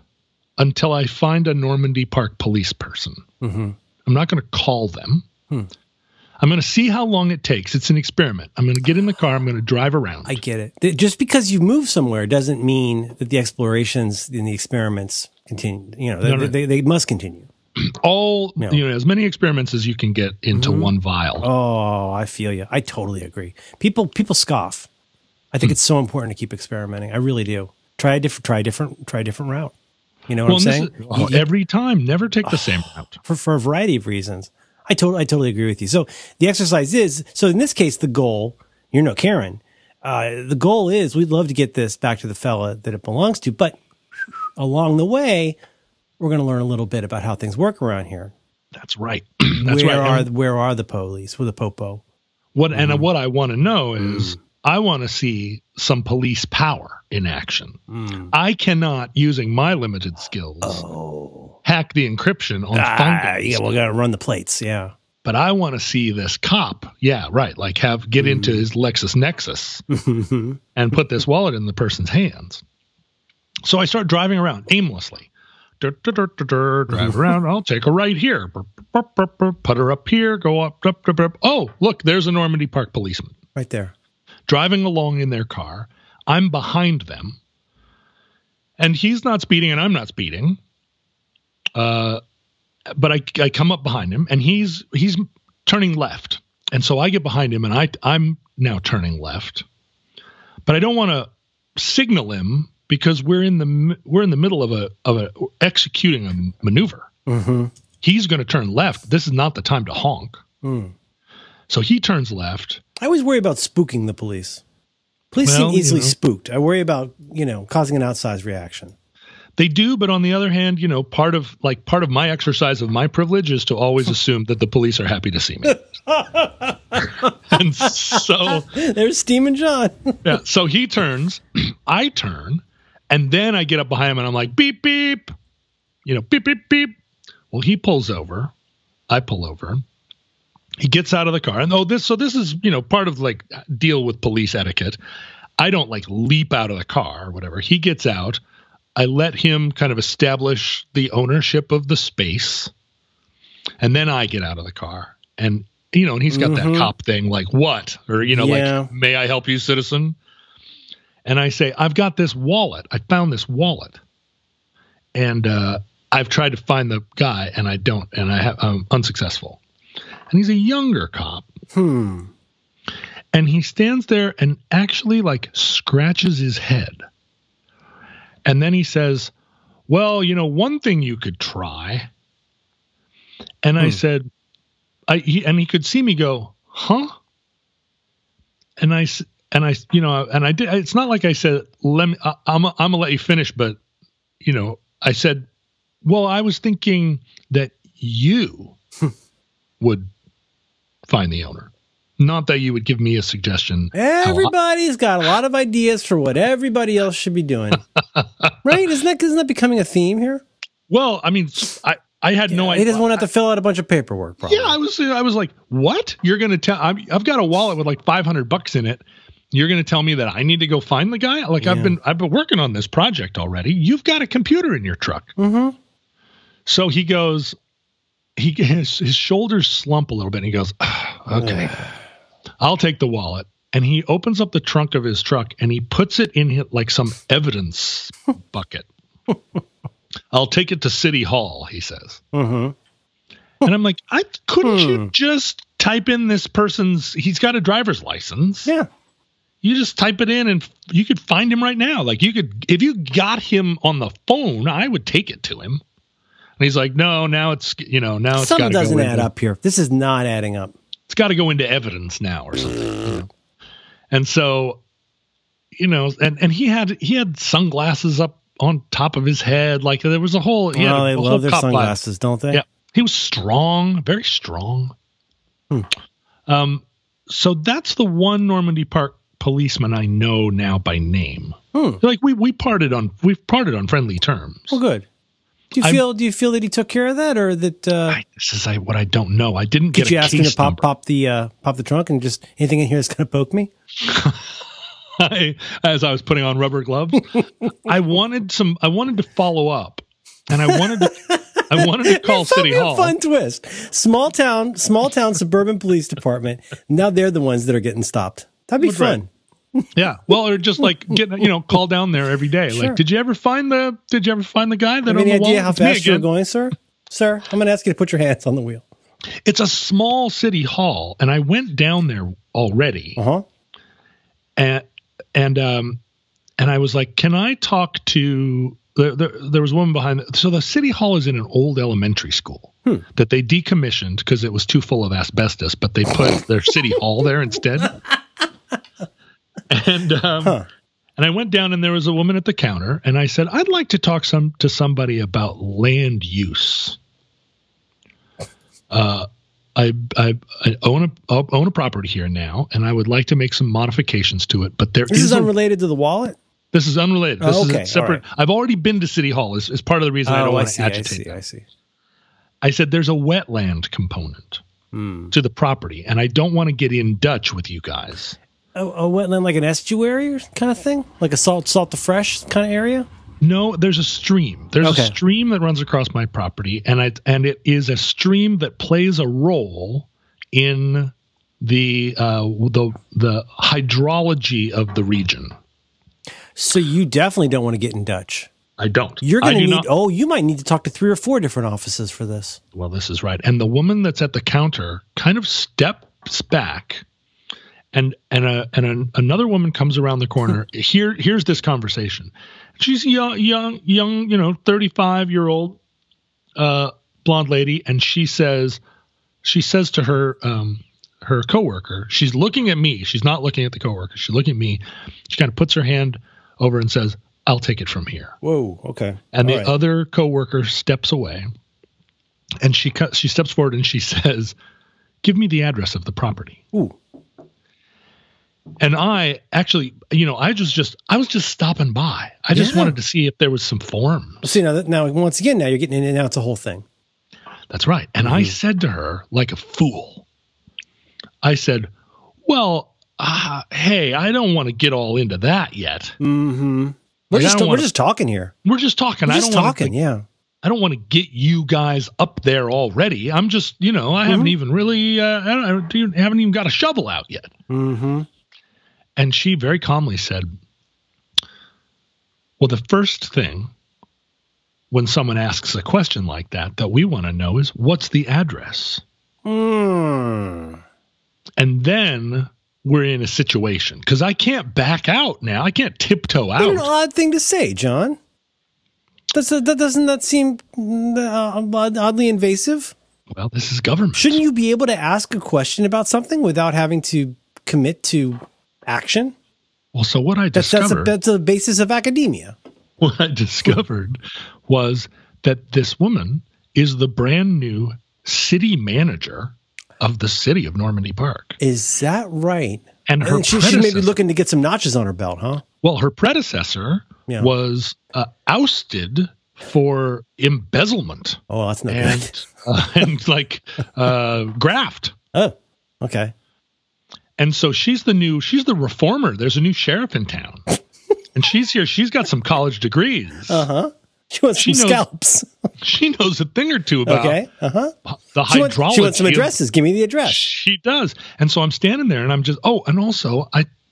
until I find a Normandy Park police person. Mm-hmm. I'm not going to call them. I'm going to see how long it takes. It's an experiment. I'm going to get in the car. I'm going to drive around. I get it. Just because you move somewhere doesn't mean that the explorations and the experiments continue. They must continue. As many experiments as you can get into one vial. Oh, I feel you. I totally agree. People scoff. I think it's so important to keep experimenting. I really do. Try a different route. You know what I'm saying? Every time, never take the same route for a variety of reasons. I totally agree with you. So the exercise is, so in this case, the goal, you're no Karen. The goal is we'd love to get this back to the fella that it belongs to, but along the way, we're going to learn a little bit about how things work around here. That's right. That's where right. Where are the police? With the popo? What I want to know is I want to see some police power in action. I cannot, using my limited skills, hack the encryption on phone calls. Yeah, we'll gotta run the plates. Yeah. But I want to see this cop. Yeah, right. Like get into his LexisNexis and put this wallet in the person's hands. So I start driving around aimlessly. Drive around. I'll take a right here. Put her up here. Go up. Oh, look, there's a Normandy Park policeman. Right there. Driving along in their car. I'm behind them. And he's not speeding and I'm not speeding. But I come up behind him and he's turning left. And so I get behind him and I'm now turning left. But I don't want to signal him because we're in the middle of a executing a maneuver. Mm-hmm. He's going to turn left. This is not the time to honk. Mm. So he turns left. I always worry about spooking the police. Police seem easily spooked. I worry about, causing an outsized reaction. They do, but on the other hand, part of my exercise of my privilege is to always assume that the police are happy to see me. And so there's Steam and John. Yeah. So he turns, I turn, and then I get up behind him and I'm like, beep, beep, beep, beep, beep. Well, he pulls over. I pull over. He gets out of the car. And this is, part of deal with police etiquette. I don't leap out of the car or whatever. He gets out. I let him kind of establish the ownership of the space, and then I get out of the car and he's got that cop thing like what, or, may I help you, citizen? And I say, I've got this wallet. I found this wallet and, I've tried to find the guy and I don't, and I'm unsuccessful. And he's a younger cop. And he stands there and actually scratches his head. And then he says, well, one thing you could try. And I said, he could see me go, huh? And I did, it's not like I said, I'm gonna let you finish. But, I said, well, I was thinking that you would find the owner. Not that you would give me a suggestion. Everybody's got a lot of ideas for what everybody else should be doing. Right? Isn't that becoming a theme here? Well, I mean, I had no idea. He doesn't want to have to fill out a bunch of paperwork, probably. Yeah, I was like, what? You're going to tell... I've got a wallet with $500 in it. You're going to tell me that I need to go find the guy? I've been working on this project already. You've got a computer in your truck. Mm-hmm. So he goes... His shoulders slump a little bit and he goes, okay. I'll take the wallet. And he opens up the trunk of his truck and he puts it in some evidence bucket. I'll take it to City Hall, he says. Uh-huh. And I'm like, couldn't you just type in this person's, he's got a driver's license. Yeah. You just type it in and you could find him right now. If you got him on the phone, I would take it to him. And he's like, no, now it's, now it's got to go in. Something doesn't add up here. This is not adding up. It's got to go into evidence now or something. And so, and he had sunglasses up on top of his head. Like there was a whole, they love their sunglasses, don't they? Yeah. He was strong, very strong. So that's the one Normandy Park policeman I know now by name. We've parted on friendly terms. Well, good. Do you feel that he took care of that, or that what I don't know? I didn't get. Did you ask him to pop the trunk and just anything in here that's going to poke me? As I was putting on rubber gloves, I wanted to follow up, and I wanted to call City Hall. A fun twist. Small town suburban police department. Now they're the ones that are getting stopped. That'd be fun. Right. Yeah. Well, or just getting, call down there every day. Sure. Did you ever find the guy that on the wall? Any idea how fast you're going, sir? Sir, I'm going to ask you to put your hands on the wheel. It's a small city hall, and I went down there already. Uh-huh. And I was like, can I talk to there was a woman behind so the city hall is in an old elementary school that they decommissioned because it was too full of asbestos, but they put their city hall there instead. And and I went down and there was a woman at the counter and I said, I'd like to talk to somebody about land use. I own a property here now and I would like to make some modifications to it, but this is unrelated to the wallet? This is unrelated. This is separate. Right. I've already been to City Hall. Is part of the reason I don't want to agitate. I said there's a wetland component to the property, and I don't want to get in Dutch with you guys. A wetland like an estuary or kind of thing? Like a salt to fresh kind of area? No, there's a stream. There's a stream that runs across my property, and it is a stream that plays a role in the hydrology of the region. So you definitely don't want to get in Dutch. I don't. You're going to need, you might need to talk to 3 or 4 different offices for this. Well, this is right. And the woman that's at the counter kind of steps back, and another woman comes around the corner. Here's this conversation. She's a young, 35-year-old blonde lady, and she says to her coworker, she's looking at me. She's not looking at the coworker. She's looking at me. She kind of puts her hand over and says, "I'll take it from here." Whoa. Okay. And the other coworker steps away, and she steps forward and she says, "Give me the address of the property." Ooh. And I actually, I was just stopping by. I just wanted to see if there was some form. See, now once again, now you're getting in and out. It's a whole thing. That's right. And I said to her, like a fool, I said, "Well, hey, I don't want to get all into that yet. Mm-hmm. We're just talking here. We're just talking. I don't want to get you guys up there already. I'm just, I haven't even really, I haven't even got a shovel out yet." Mm-hmm. And she very calmly said, "Well, the first thing when someone asks a question like that we want to know is, what's the address?" Mm. And then we're in a situation, because I can't back out now. I can't tiptoe out. That's an odd thing to say, John. Doesn't that seem oddly invasive? Well, this is government. Shouldn't you be able to ask a question about something without having to commit to action? Well, so what I discovered... That's the basis of academia. What I discovered was that this woman is the brand new city manager of the city of Normandy Park. Is that right? And her she may be looking to get some notches on her belt, huh? Well, her predecessor was ousted for embezzlement. Oh, that's not good. And graft. Oh, okay. And so she's the reformer. There's a new sheriff in town. And she's here. She's got some college degrees. Uh-huh. She wants some scalps. She knows a thing or two about the hydrology. She wants some addresses. Give me the address. She does. And so I'm standing there, and I'm just, and also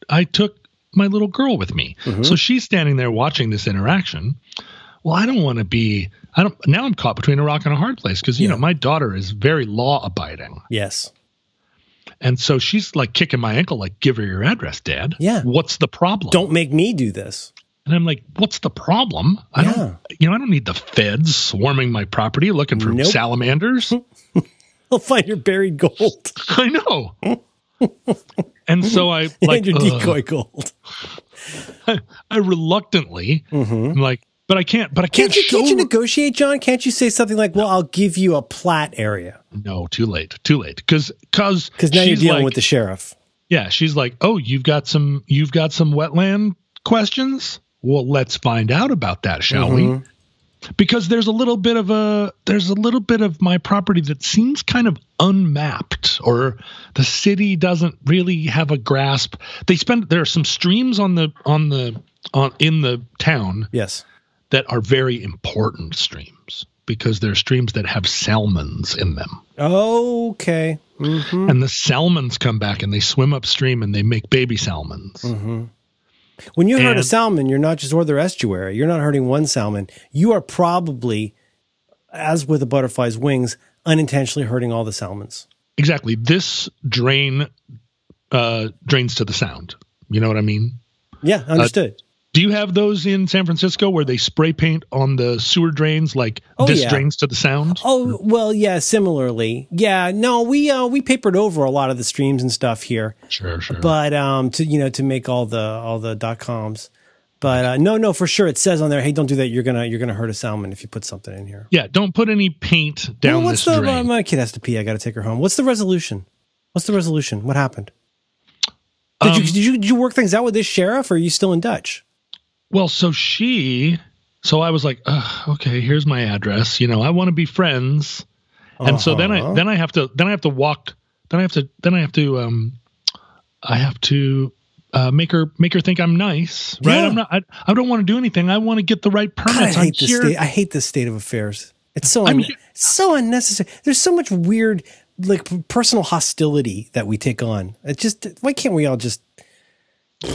I took my little girl with me. Mm-hmm. So she's standing there watching this interaction. Well, I don't want to be, now I'm caught between a rock and a hard place because, my daughter is very law-abiding. Yes. And so she's like kicking my ankle, like, "Give her your address, Dad. Yeah. What's the problem? Don't make me do this." And I'm like, "What's the problem? I don't need the feds swarming my property looking for salamanders. They'll find your buried gold." I know. And so I and your decoy gold. I reluctantly, I'm like, but I can't. Can't you negotiate, John? Can't you say something like, "Well, I'll give you a plat area"? No, too late. Because now you're dealing with the sheriff. Yeah, she's like, "Oh, you've got some wetland questions? Well, let's find out about that, shall we?" Because there's a little bit of my property that seems kind of unmapped, or the city doesn't really have a grasp. There are some streams in the town, yes, that are very important streams, because they're streams that have salmons in them. Okay. Mm-hmm. And the salmons come back and they swim upstream and they make baby salmons. Mm-hmm. When you hurt a salmon, you're not just or their estuary. You're not hurting one salmon. You are probably, as with a butterfly's wings, unintentionally hurting all the salmons. Exactly. This drain drains to the sound. You know what I mean? Yeah, understood. Do you have those in San Francisco where they spray paint on the sewer drains like drains to the sound? Oh, well, yeah, similarly. Yeah, no, we papered over a lot of the streams and stuff here. Sure. But to make all the .coms. But no, for sure it says on there, "Hey, don't do that. You're going to hurt a salmon if you put something in here." Yeah, don't put any paint down this drain. My kid has to pee. I got to take her home. What's the resolution? What happened? Did you work things out with this sheriff, or are you still in Dutch? Well, so I was like, okay, here's my address. You know, I want to be friends. Uh-huh. And so then I have to make her think I'm nice, right? Yeah. I don't want to do anything. I want to get the right permits. I hate this state of affairs. It's so unnecessary. There's so much weird, like, personal hostility that we take on. It just, why can't we all just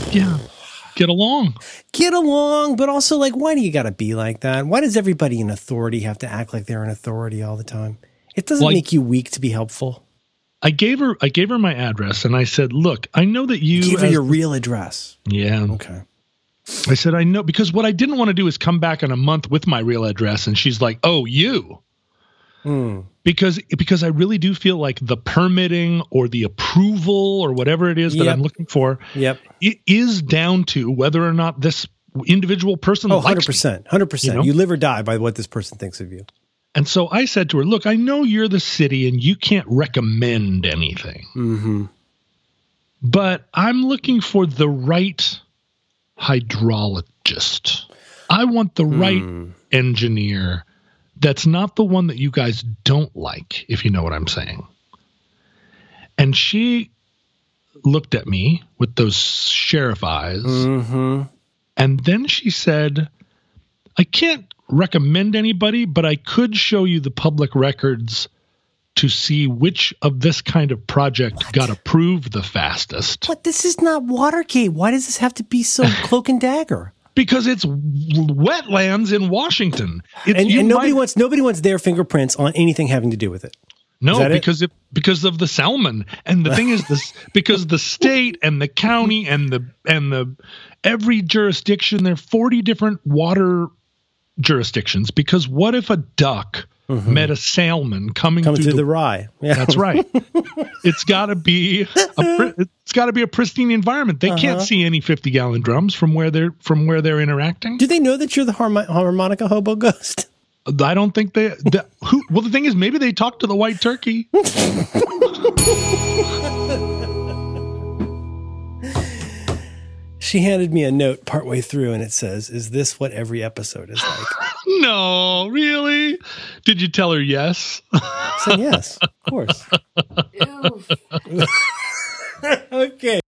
get along? But also, like, why do you got to be like that? Why does everybody in authority have to act like they're in authority all the time? It doesn't make you weak to be helpful. I gave her my address, and I said, "Look, I know that you gave her your real address." Yeah. Okay. I said, "I know," because what I didn't want to do is come back in a month with my real address, and she's like, "Oh, you." Mm. Because I really do feel like the permitting or the approval or whatever it is that I'm looking for, it is down to whether or not this individual person likes you. 100%. 100%. You know? You live or die by what this person thinks of you. And so I said to her, look, I know you're the city and you can't recommend anything, mm-hmm. but I'm looking for the right hydrologist. I want the right engineer. That's not the one that you guys don't like, if you know what I'm saying. And she looked at me with those sheriff eyes. Mm-hmm. And then she said, I can't recommend anybody, but I could show you the public records to see which of this kind of project got approved the fastest. But this is not Watergate. Why does this have to be so cloak and dagger? Because it's wetlands in Washington. Nobody wants their fingerprints on anything having to do with it. No, because of the salmon. And the thing is this, because the state and the county and every jurisdiction, there are 40 different water jurisdictions, because what if a duck met a salmon coming through the rye? Yeah. That's right. It's got to be a pristine environment. They can't see any 50-gallon drums from where they're interacting. Do they know that you're the harmonica hobo ghost? I don't think they. The thing is, maybe they talk to the white turkey. She handed me a note partway through, and it says, is this what every episode is like? No, really? Did you tell her yes? I said yes, of course. Okay.